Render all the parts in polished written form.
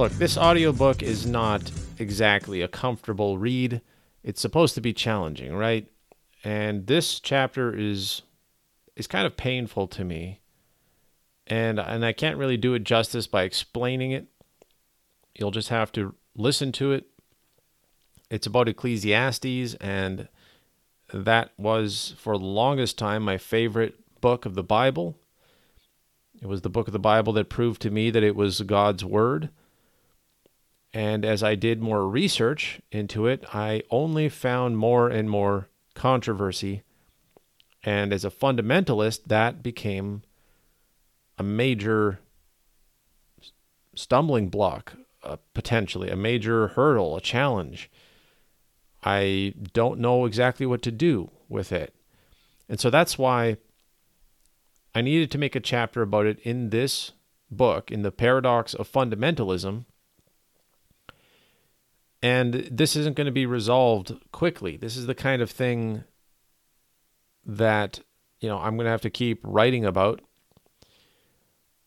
Look, this audiobook is not exactly a comfortable read. It's supposed to be challenging, right? And this chapter is kind of painful to me. And I can't really do it justice by explaining it. You'll just have to listen to it. It's about Ecclesiastes, and that was, for the longest time, my favorite book of the Bible. It was the book of the Bible that proved to me that it was God's Word. And as I did more research into it, I only found more and more controversy. And as a fundamentalist, that became a major stumbling block, potentially, a major hurdle, a challenge. I don't know exactly what to do with it. And so that's why I needed to make a chapter about it in this book, in The Paradox of Fundamentalism. And this isn't going to be resolved quickly. This is the kind of thing that, you know, I'm going to have to keep writing about.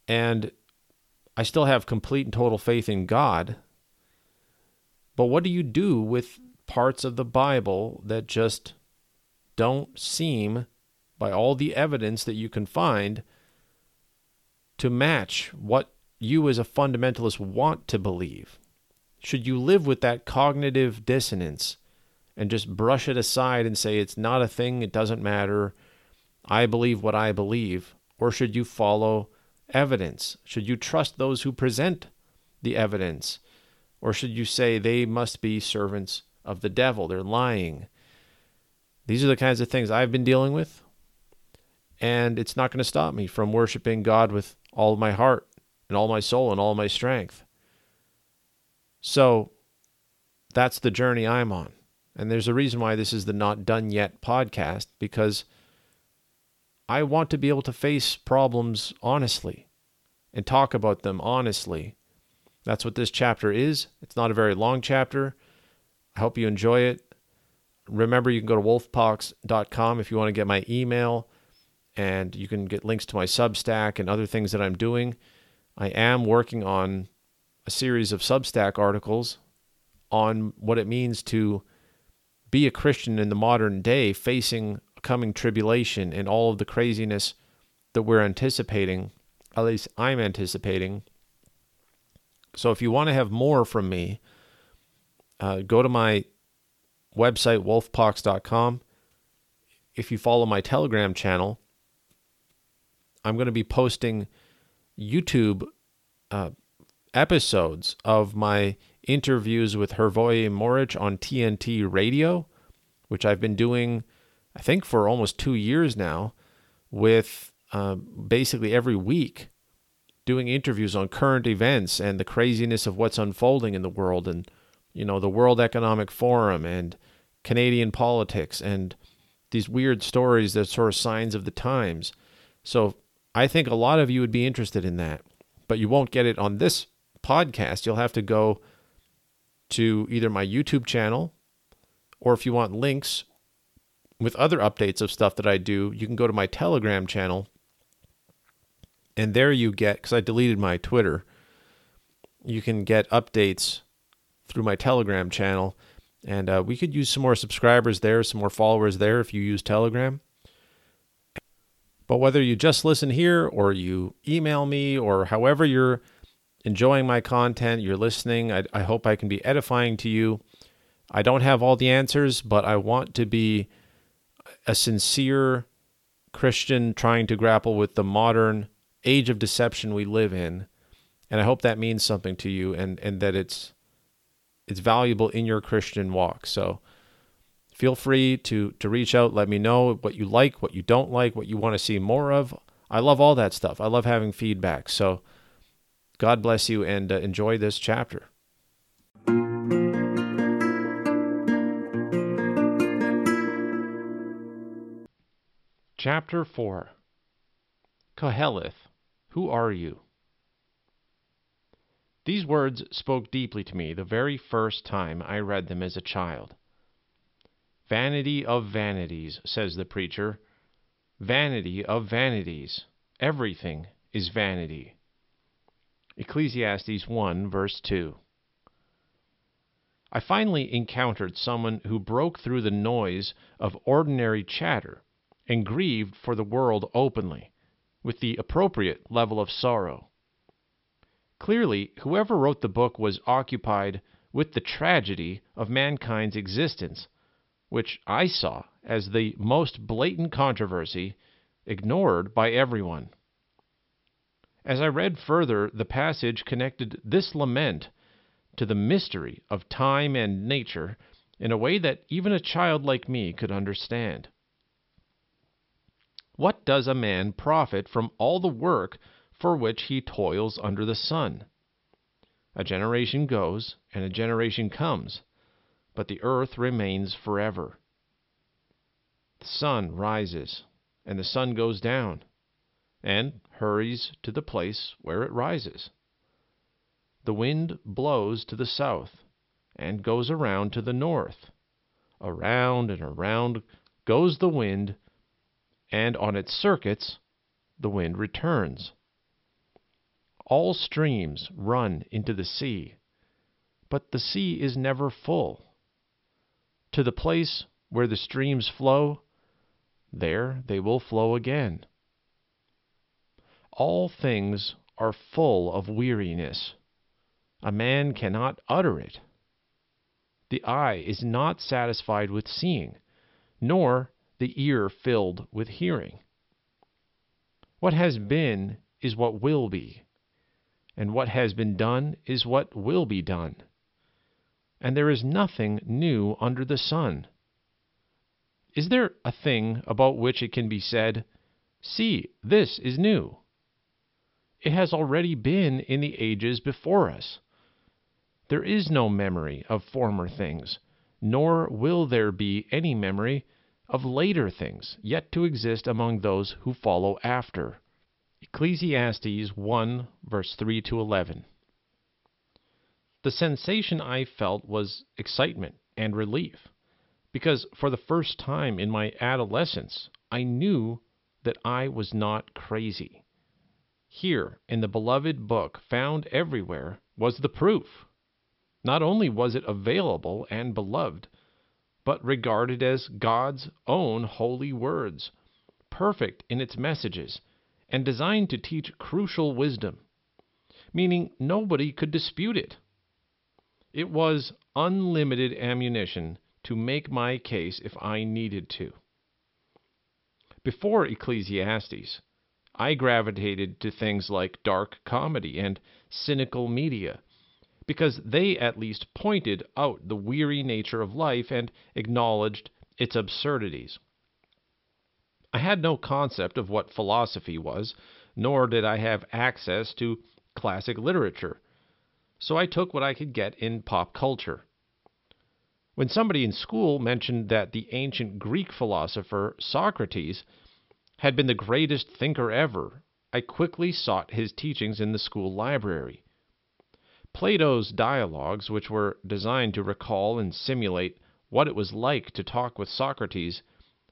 And I still have complete and total faith in God. But what do you do with parts of the Bible that just don't seem, by all the evidence that you can find, to match what you as a fundamentalist want to believe? Should you live with that cognitive dissonance and just brush it aside and say it's not a thing, it doesn't matter, I believe what I believe? Or should you follow evidence? Should you trust those who present the evidence? Or should you say they must be servants of the devil, they're lying? These are the kinds of things I've been dealing with, and it's not going to stop me from worshiping God with all of my heart and all my soul and all my strength. So that's the journey I'm on. And there's a reason why this is the Not Done Yet podcast, because I want to be able to face problems honestly and talk about them honestly. That's what this chapter is. It's not a very long chapter. I hope you enjoy it. Remember, you can go to wolfpox.com if you want to get my email, and you can get links to my Substack and other things that I'm doing. I am working on a series of Substack articles on what it means to be a Christian in the modern day, facing a coming tribulation and all of the craziness that we're anticipating, at least I'm anticipating. So if you want to have more from me, go to my website, wolfpox.com. If you follow my Telegram channel, I'm going to be posting YouTube episodes of my interviews with Hervoy Morich on TNT radio, which I've been doing, I think, for almost 2 years now, with basically every week doing interviews on current events and the craziness of what's unfolding in the world, and, you know, the World Economic Forum and Canadian politics and these weird stories that are sort of signs of the times. So I think a lot of you would be interested in that, but you won't get it on this podcast. You'll have to go to either my YouTube channel, or if you want links with other updates of stuff that I do, you can go to my Telegram channel, and there you get, because I deleted my Twitter, you can get updates through my Telegram channel, and we could use some more subscribers there, some more followers there if you use Telegram. But whether you just listen here or you email me or however you're enjoying my content, you're listening, I hope I can be edifying to you. I don't have all the answers, but I want to be a sincere Christian trying to grapple with the modern age of deception we live in. And I hope that means something to you, and that it's valuable in your Christian walk. So feel free to reach out. Let me know what you like, what you don't like, what you want to see more of. I love all that stuff. I love having feedback. So God bless you, and enjoy this chapter. Chapter 4. Qoheleth, who are you? These words spoke deeply to me the very first time I read them as a child. Vanity of vanities, says the preacher. Vanity of vanities. Everything is vanity. Ecclesiastes 1, verse 2. I finally encountered someone who broke through the noise of ordinary chatter and grieved for the world openly, with the appropriate level of sorrow. Clearly, whoever wrote the book was occupied with the tragedy of mankind's existence, which I saw as the most blatant controversy ignored by everyone. As I read further, the passage connected this lament to the mystery of time and nature in a way that even a child like me could understand. What does a man profit from all the work for which he toils under the sun? A generation goes and a generation comes, but the earth remains forever. The sun rises and the sun goes down and hurries to the place where it rises. The wind blows to the south and goes around to the north. Around and around goes the wind, and on its circuits the wind returns. All streams run into the sea, but the sea is never full. To the place where the streams flow, there they will flow again. All things are full of weariness. A man cannot utter it. The eye is not satisfied with seeing, nor the ear filled with hearing. What has been is what will be, and what has been done is what will be done. And there is nothing new under the sun. Is there a thing about which it can be said, "See, this is new"? It has already been in the ages before us. There is no memory of former things, nor will there be any memory of later things yet to exist among those who follow after. Ecclesiastes 1, verse 3 to 11. The sensation I felt was excitement and relief, because for the first time in my adolescence, I knew that I was not crazy. Here, in the beloved book found everywhere, was the proof. Not only was it available and beloved, but regarded as God's own holy words, perfect in its messages, and designed to teach crucial wisdom, meaning nobody could dispute it. It was unlimited ammunition to make my case if I needed to. Before Ecclesiastes, I gravitated to things like dark comedy and cynical media, because they at least pointed out the weary nature of life and acknowledged its absurdities. I had no concept of what philosophy was, nor did I have access to classic literature, so I took what I could get in pop culture. When somebody in school mentioned that the ancient Greek philosopher Socrates had been the greatest thinker ever, I quickly sought his teachings in the school library. Plato's dialogues, which were designed to recall and simulate what it was like to talk with Socrates,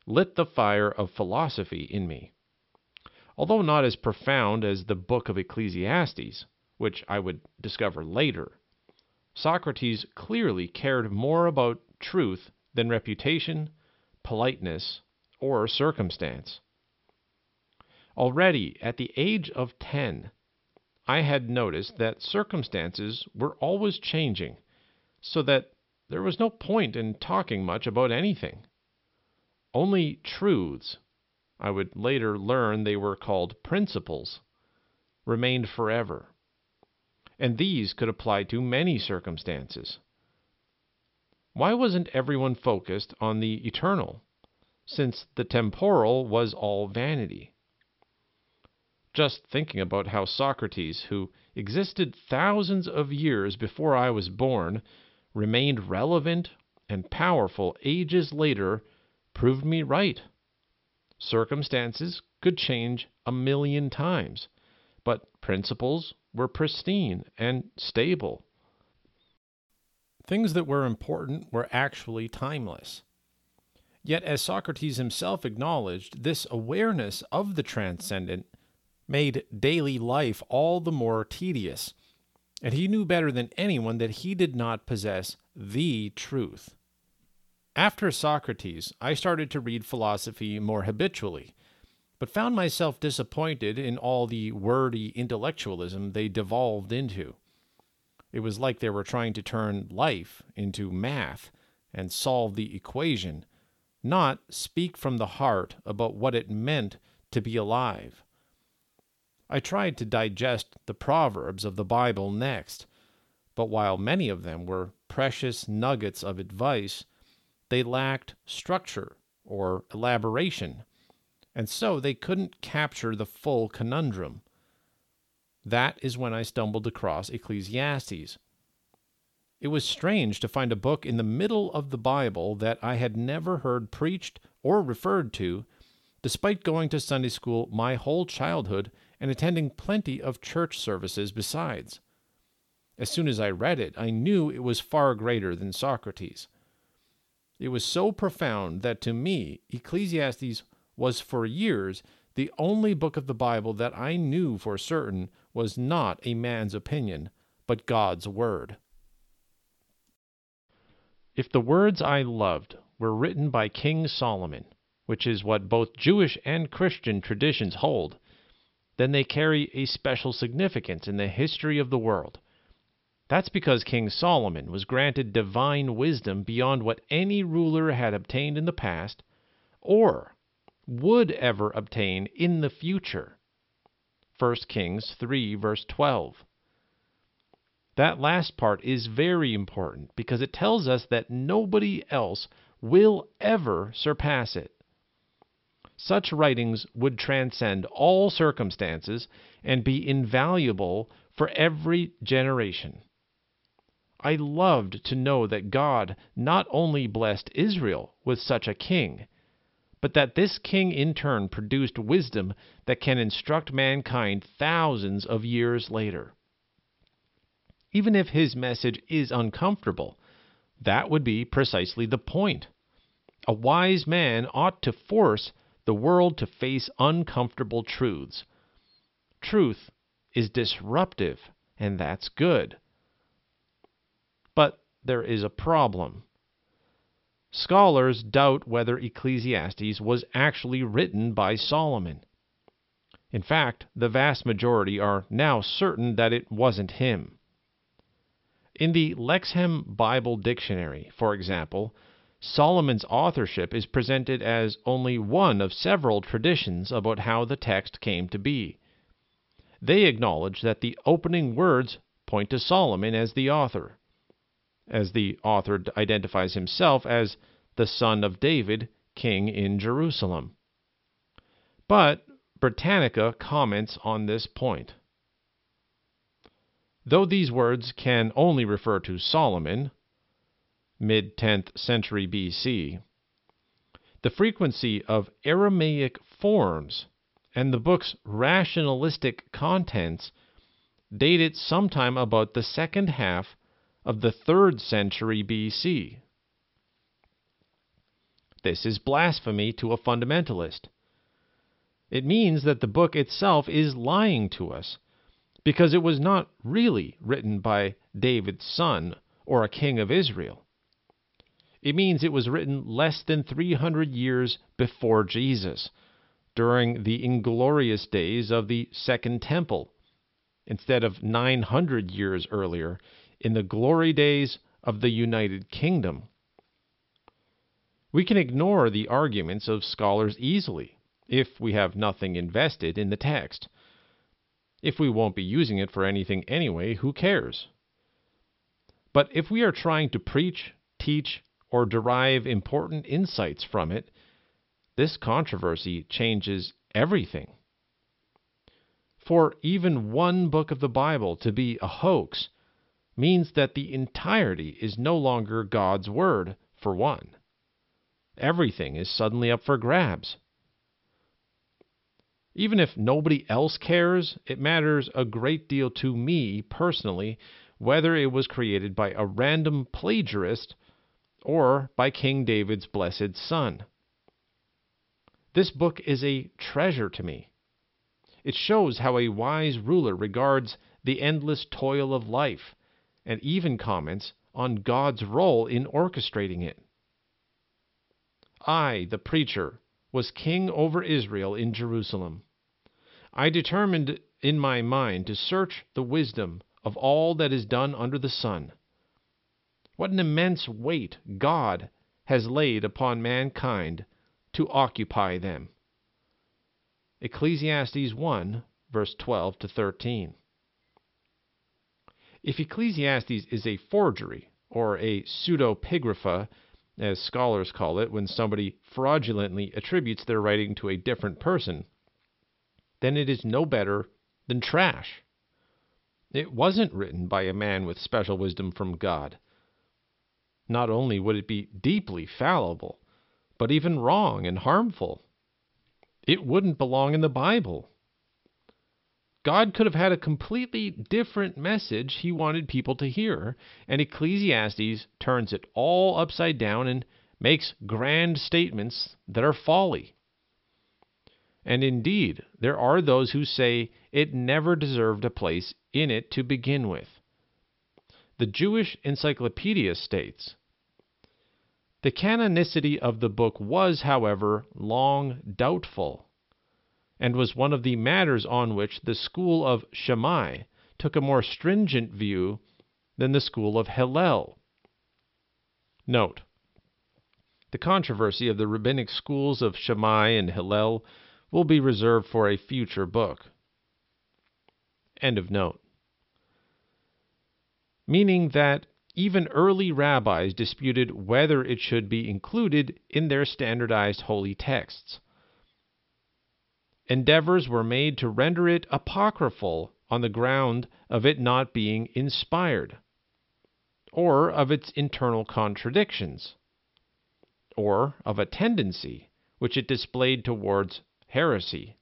lit the fire of philosophy in me. Although not as profound as the book of Ecclesiastes, which I would discover later, Socrates clearly cared more about truth than reputation, politeness, or circumstance. Already at the age of 10, I had noticed that circumstances were always changing, so that there was no point in talking much about anything. Only truths, I would later learn they were called principles, remained forever, and these could apply to many circumstances. Why wasn't everyone focused on the eternal, since the temporal was all vanity? Just thinking about how Socrates, who existed thousands of years before I was born, remained relevant and powerful ages later proved me right. Circumstances could change 1,000,000 times, but principles were pristine and stable. Things that were important were actually timeless. Yet, as Socrates himself acknowledged, this awareness of the transcendent made daily life all the more tedious, and he knew better than anyone that he did not possess the truth. After Socrates, I started to read philosophy more habitually, but found myself disappointed in all the wordy intellectualism they devolved into. It was like they were trying to turn life into math and solve the equation, not speak from the heart about what it meant to be alive. I tried to digest the Proverbs of the Bible next, but while many of them were precious nuggets of advice, they lacked structure or elaboration, and so they couldn't capture the full conundrum. That is when I stumbled across Ecclesiastes. It was strange to find a book in the middle of the Bible that I had never heard preached or referred to, despite going to Sunday school my whole childhood and attending plenty of church services besides. As soon as I read it, I knew it was far greater than Socrates. It was so profound that to me, Ecclesiastes was for years the only book of the Bible that I knew for certain was not a man's opinion, but God's word. If the words I loved were written by King Solomon, which is what both Jewish and Christian traditions hold, then they carry a special significance in the history of the world. That's because King Solomon was granted divine wisdom beyond what any ruler had obtained in the past or would ever obtain in the future. 1 Kings 3 verse 12. That last part is very important because it tells us that nobody else will ever surpass it. Such writings would transcend all circumstances and be invaluable for every generation. I loved to know that God not only blessed Israel with such a king, but that this king in turn produced wisdom that can instruct mankind thousands of years later. Even if his message is uncomfortable, that would be precisely the point. A wise man ought to force the world to face uncomfortable truths. Truth is disruptive, and that's good. But there is a problem. Scholars doubt whether Ecclesiastes was actually written by Solomon. In fact, the vast majority are now certain that it wasn't him. In the Lexham Bible Dictionary, for example, Solomon's authorship is presented as only one of several traditions about how the text came to be. They acknowledge that the opening words point to Solomon as the author, as the author identifies himself as the son of David, king in Jerusalem. But Britannica comments on this point. Though these words can only refer to Solomon, mid-10th century BC, the frequency of Aramaic forms and the book's rationalistic contents date it sometime about the second half of the 3rd century BC. This is blasphemy to a fundamentalist. It means that the book itself is lying to us, because it was not really written by David's son or a king of Israel. It means it was written less than 300 years before Jesus, during the inglorious days of the Second Temple, instead of 900 years earlier, in the glory days of the United Kingdom. We can ignore the arguments of scholars easily, if we have nothing invested in the text. If we won't be using it for anything anyway, who cares? But if we are trying to preach, teach, or derive important insights from it, this controversy changes everything. For even one book of the Bible to be a hoax means that the entirety is no longer God's word, for one. Everything is suddenly up for grabs. Even if nobody else cares, it matters a great deal to me personally whether it was created by a random plagiarist or by King David's blessed son. This book is a treasure to me. It shows how a wise ruler regards the endless toil of life and even comments on God's role in orchestrating it. I, the preacher, was king over Israel in Jerusalem. I determined in my mind to search the wisdom of all that is done under the sun. What an immense weight God has laid upon mankind to occupy them. Ecclesiastes 1, verse 12 to 13. If Ecclesiastes is a forgery, or a pseudepigrapha, as scholars call it when somebody fraudulently attributes their writing to a different person, then it is no better than trash. It wasn't written by a man with special wisdom from God. Not only would it be deeply fallible, but even wrong and harmful. It wouldn't belong in the Bible. God could have had a completely different message he wanted people to hear, and Ecclesiastes turns it all upside down and makes grand statements that are folly. And indeed, there are those who say it never deserved a place in it to begin with. The Jewish Encyclopedia states, "The canonicity of the book was, however, long doubtful, and was one of the matters on which the school of Shammai took a more stringent view than the school of Hillel." Note, the controversy of the rabbinic schools of Shammai and Hillel will be reserved for a future book. End of note. Meaning that even early rabbis disputed whether it should be included in their standardized holy texts. Endeavors were made to render it apocryphal on the ground of it not being inspired, or of its internal contradictions, or of a tendency which it displayed towards heresy,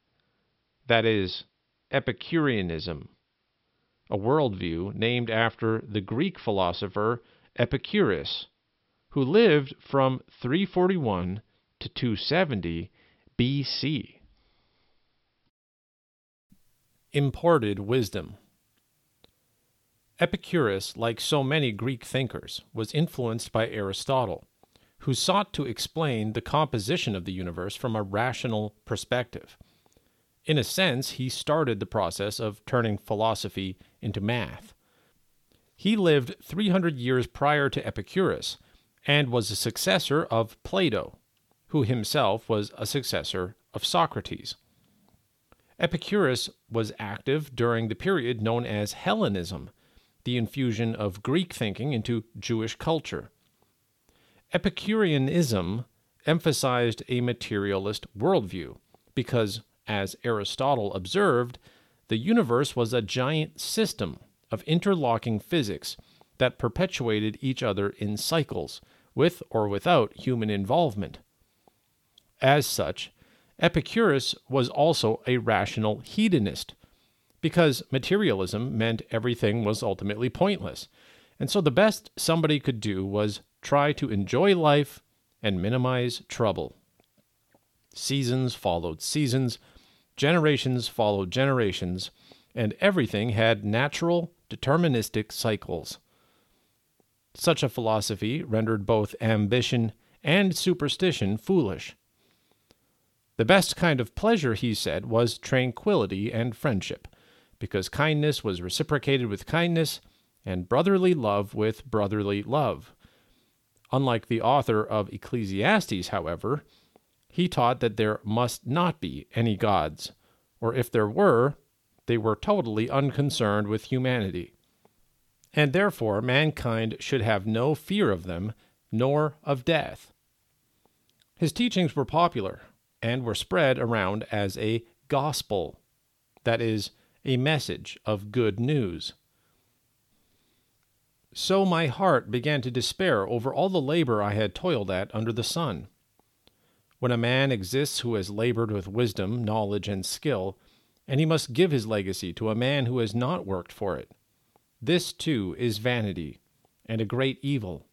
that is, Epicureanism, a worldview named after the Greek philosopher Epicurus, who lived from 341 to 270 BC. Imported wisdom. Epicurus, like so many Greek thinkers, was influenced by Aristotle, who sought to explain the composition of the universe from a rational perspective. In a sense, he started the process of turning philosophy into math. He lived 300 years prior to Epicurus and was a successor of Plato, who himself was a successor of Socrates. Epicurus was active during the period known as Hellenism, the infusion of Greek thinking into Jewish culture. Epicureanism emphasized a materialist worldview because, as Aristotle observed, the universe was a giant system of interlocking physics that perpetuated each other in cycles, with or without human involvement. As such, Epicurus was also a rational hedonist, because materialism meant everything was ultimately pointless, and so the best somebody could do was try to enjoy life and minimize trouble. Seasons followed seasons, generations followed generations, and everything had natural, deterministic cycles. Such a philosophy rendered both ambition and superstition foolish. The best kind of pleasure, he said, was tranquility and friendship, because kindness was reciprocated with kindness and brotherly love with brotherly love. Unlike the author of Ecclesiastes, however, he taught that there must not be any gods, or if there were, they were totally unconcerned with humanity, and therefore mankind should have no fear of them, nor of death. His teachings were popular, and were spread around as a gospel, that is, a message of good news. So my heart began to despair over all the labor I had toiled at under the sun. When a man exists who has labored with wisdom, knowledge, and skill, and he must give his legacy to a man who has not worked for it, this too is vanity, and a great evil.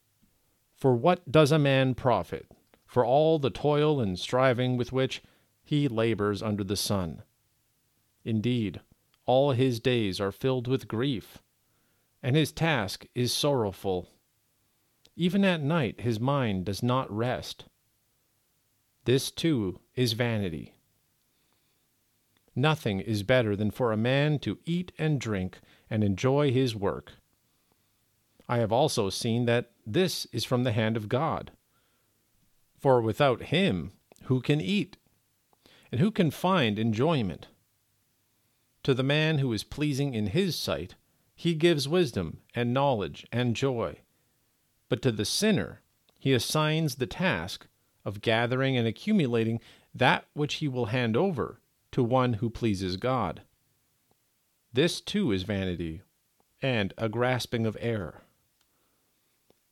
For what does a man profit, for all the toil and striving with which he labors under the sun? Indeed, all his days are filled with grief, and his task is sorrowful. Even at night his mind does not rest. This too is vanity. Nothing is better than for a man to eat and drink and enjoy his work. I have also seen that this is from the hand of God. For without him, who can eat? And who can find enjoyment? To the man who is pleasing in his sight, he gives wisdom and knowledge and joy. But to the sinner, he assigns the task of gathering and accumulating that which he will hand over to one who pleases God. This too is vanity, and a grasping of air.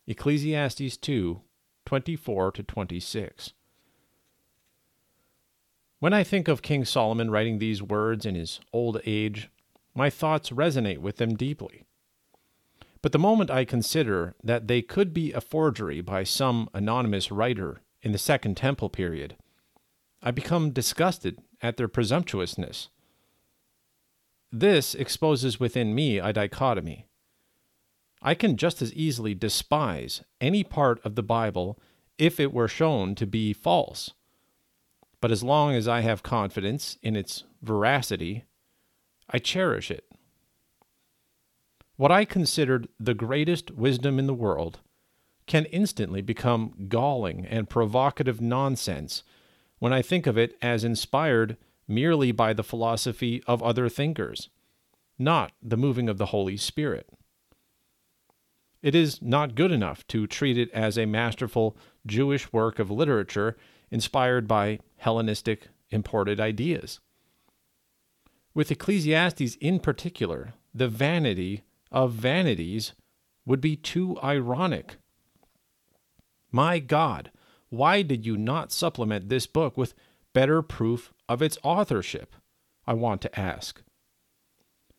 Ecclesiastes 2, 24-26. When I think of King Solomon writing these words in his old age, my thoughts resonate with them deeply. But the moment I consider that they could be a forgery by some anonymous writer in the Second Temple period, I become disgusted at their presumptuousness. This exposes within me a dichotomy. I can just as easily despise any part of the Bible if it were shown to be false. But as long as I have confidence in its veracity, I cherish it. What I considered the greatest wisdom in the world can instantly become galling and provocative nonsense when I think of it as inspired merely by the philosophy of other thinkers, not the moving of the Holy Spirit. It is not good enough to treat it as a masterful Jewish work of literature inspired by Hellenistic imported ideas. With Ecclesiastes in particular, the vanity of vanities would be too ironic. My God, why did you not supplement this book with better proof of its authorship, I want to ask?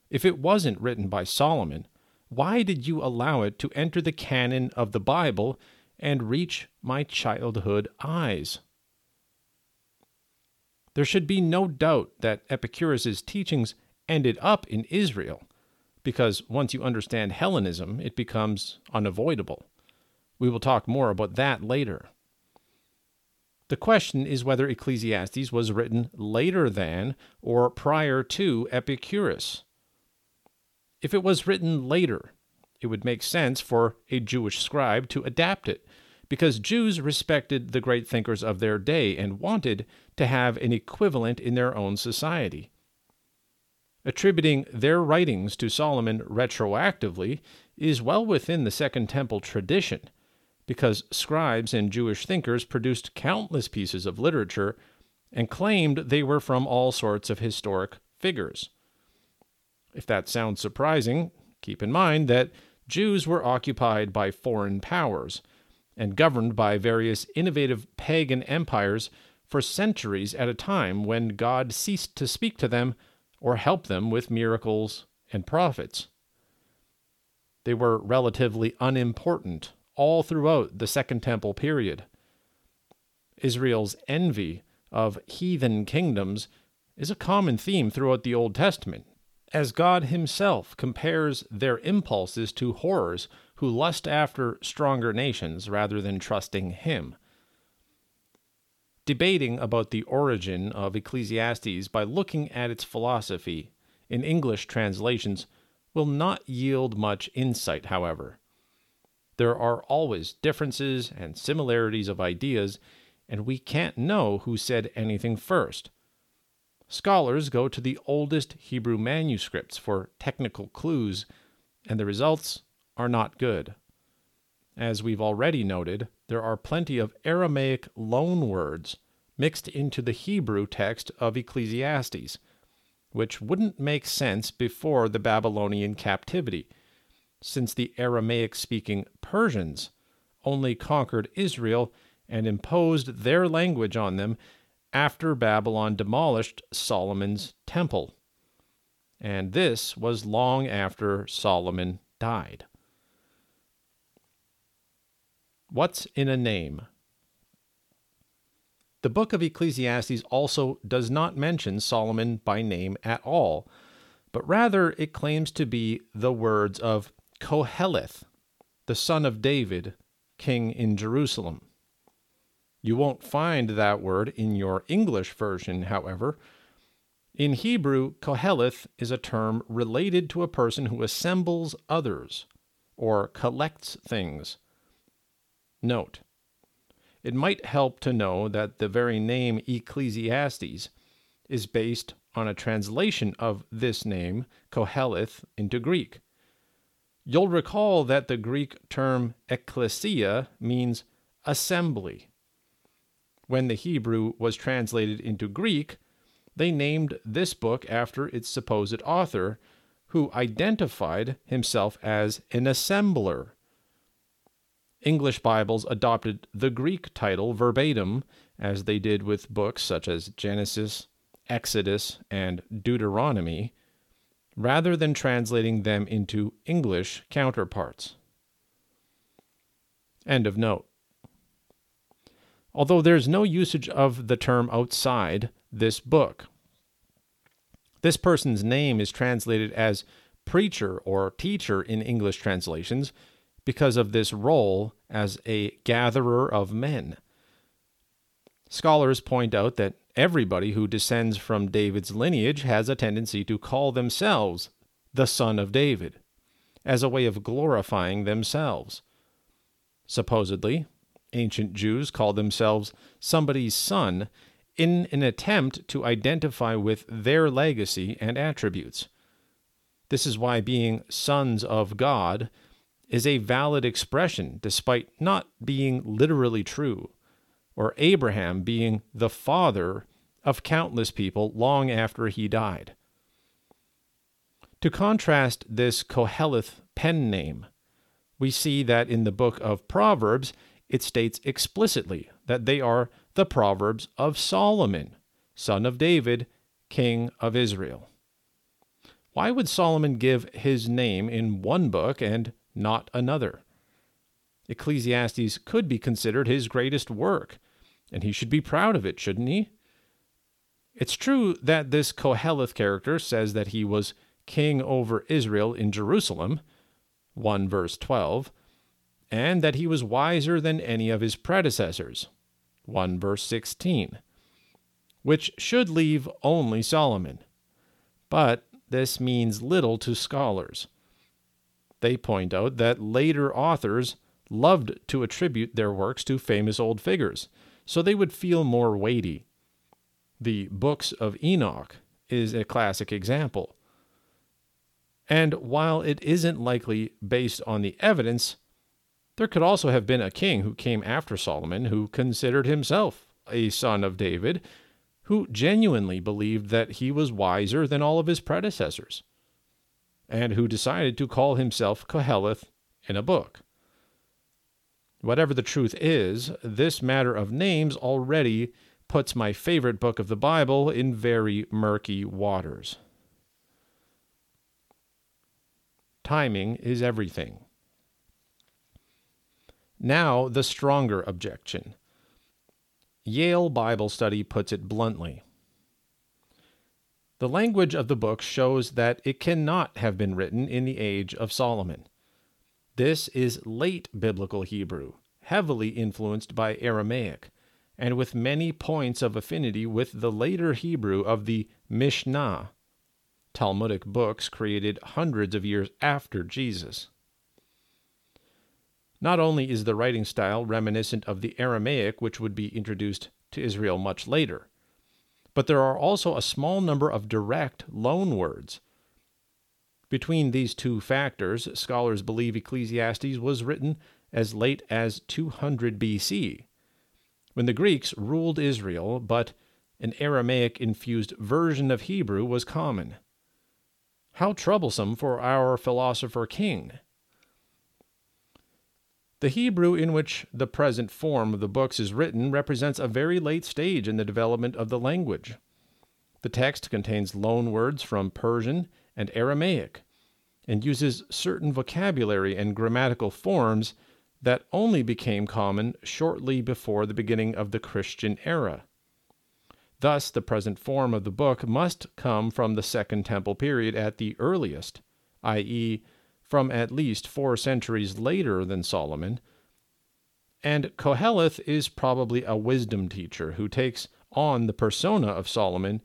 If it wasn't written by Solomon, why did you allow it to enter the canon of the Bible and reach my childhood eyes? There should be no doubt that Epicurus's teachings ended up in Israel, because once you understand Hellenism, it becomes unavoidable. We will talk more about that later. The question is whether Ecclesiastes was written later than or prior to Epicurus. If it was written later, it would make sense for a Jewish scribe to adapt it, because Jews respected the great thinkers of their day and wanted to have an equivalent in their own society. Attributing their writings to Solomon retroactively is well within the Second Temple tradition, because scribes and Jewish thinkers produced countless pieces of literature and claimed they were from all sorts of historic figures. If that sounds surprising, keep in mind that Jews were occupied by foreign powers and governed by various innovative pagan empires for centuries at a time when God ceased to speak to them or help them with miracles and prophets. They were relatively unimportant all throughout the Second Temple period. Israel's envy of heathen kingdoms is a common theme throughout the Old Testament, as God himself compares their impulses to whores who lust after stronger nations rather than trusting him. Debating about the origin of Ecclesiastes by looking at its philosophy in English translations will not yield much insight, however. There are always differences and similarities of ideas, and we can't know who said anything first. Scholars go to the oldest Hebrew manuscripts for technical clues, and the results are not good. As we've already noted, there are plenty of Aramaic loanwords mixed into the Hebrew text of Ecclesiastes, which wouldn't make sense before the Babylonian captivity, since the Aramaic-speaking Persians only conquered Israel and imposed their language on them after Babylon demolished Solomon's temple. And this was long after Solomon died. What's in a name? The book of Ecclesiastes also does not mention Solomon by name at all, but rather it claims to be the words of Qoheleth, the son of David, king in Jerusalem. You won't find that word in your English version, however. In Hebrew, Qoheleth is a term related to a person who assembles others or collects things. Note, it might help to know that the very name Ecclesiastes is based on a translation of this name, Qoheleth, into Greek. You'll recall that the Greek term ekklesia means assembly. When the Hebrew was translated into Greek, they named this book after its supposed author, who identified himself as an assembler. English Bibles adopted the Greek title verbatim, as they did with books such as Genesis, Exodus, and Deuteronomy, rather than translating them into English counterparts. End of note. Although there's no usage of the term outside this book. This person's name is translated as preacher or teacher in English translations because of this role as a gatherer of men. Scholars point out that everybody who descends from David's lineage has a tendency to call themselves the son of David as a way of glorifying themselves. Supposedly, ancient Jews called themselves somebody's son in an attempt to identify with their legacy and attributes. This is why being sons of God is a valid expression despite not being literally true, or Abraham being the father of countless people long after he died. To contrast this Qoheleth pen name, we see that in the book of Proverbs, it states explicitly that they are the Proverbs of Solomon, son of David, king of Israel. Why would Solomon give his name in one book and not another? Ecclesiastes could be considered his greatest work, and he should be proud of it, shouldn't he? It's true that this Qoheleth character says that he was king over Israel in Jerusalem, 1 verse 12, and that he was wiser than any of his predecessors, 1 verse 16, which should leave only Solomon. But this means little to scholars. They point out that later authors loved to attribute their works to famous old figures, so they would feel more weighty. The Books of Enoch is a classic example. And while it isn't likely based on the evidence, there could also have been a king who came after Solomon who considered himself a son of David, who genuinely believed that he was wiser than all of his predecessors, and who decided to call himself Qoheleth in a book. Whatever the truth is, this matter of names already puts my favorite book of the Bible in very murky waters. Timing is everything. Now, the stronger objection. Yale Bible Study puts it bluntly. The language of the book shows that it cannot have been written in the age of Solomon. This is late biblical Hebrew, heavily influenced by Aramaic, and with many points of affinity with the later Hebrew of the Mishnah, Talmudic books created hundreds of years after Jesus. Not only is the writing style reminiscent of the Aramaic, which would be introduced to Israel much later, but there are also a small number of direct loan words. Between these two factors, scholars believe Ecclesiastes was written as late as 200 BC, when the Greeks ruled Israel, but an Aramaic-infused version of Hebrew was common. How troublesome for our philosopher king! The Hebrew in which the present form of the books is written represents a very late stage in the development of the language. The text contains loan words from Persian and Aramaic, and uses certain vocabulary and grammatical forms that only became common shortly before the beginning of the Christian era. Thus, the present form of the book must come from the Second Temple period at the earliest, i.e., from at least 4 centuries later than Solomon, and Qoheleth is probably a wisdom teacher who takes on the persona of Solomon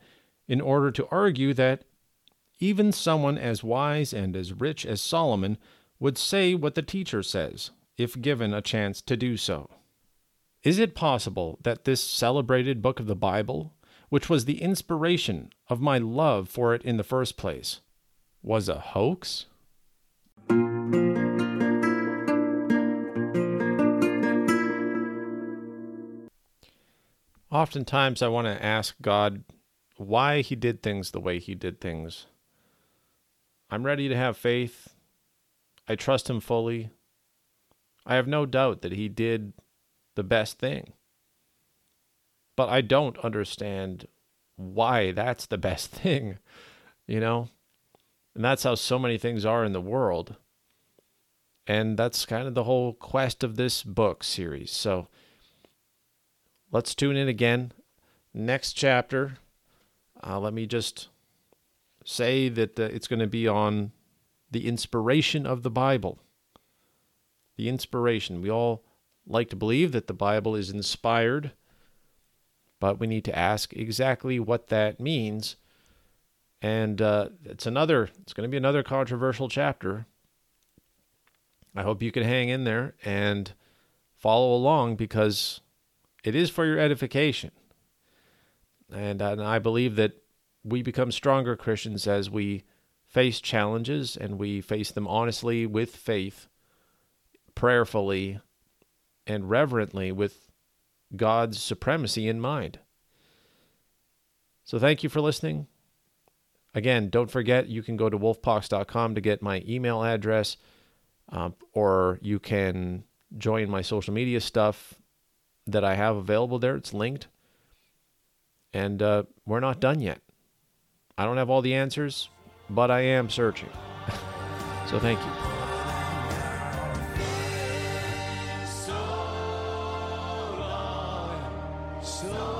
in order to argue that even someone as wise and as rich as Solomon would say what the teacher says, if given a chance to do so. Is it possible that this celebrated book of the Bible, which was the inspiration of my love for it in the first place, was a hoax? Oftentimes I want to ask God why he did things the way he did things. I'm ready to have faith. I trust him fully. I have no doubt that he did the best thing. But I don't understand why that's the best thing, you know? And that's how so many things are in the world. And that's kind of the whole quest of this book series. So let's tune in again. Next chapter, let me just say that it's going to be on the inspiration of the Bible. The inspiration. We all like to believe that the Bible is inspired, but we need to ask exactly what that means. And it's going to be another controversial chapter. I hope you can hang in there and follow along, because it is for your edification. And I believe that we become stronger Christians as we face challenges, and we face them honestly with faith, prayerfully, and reverently, with God's supremacy in mind. So thank you for listening. Again, don't forget, you can go to wolfpox.com to get my email address, or you can join my social media stuff that I have available there. It's linked. And we're not done yet. I don't have all the answers, but I am searching. So thank you. So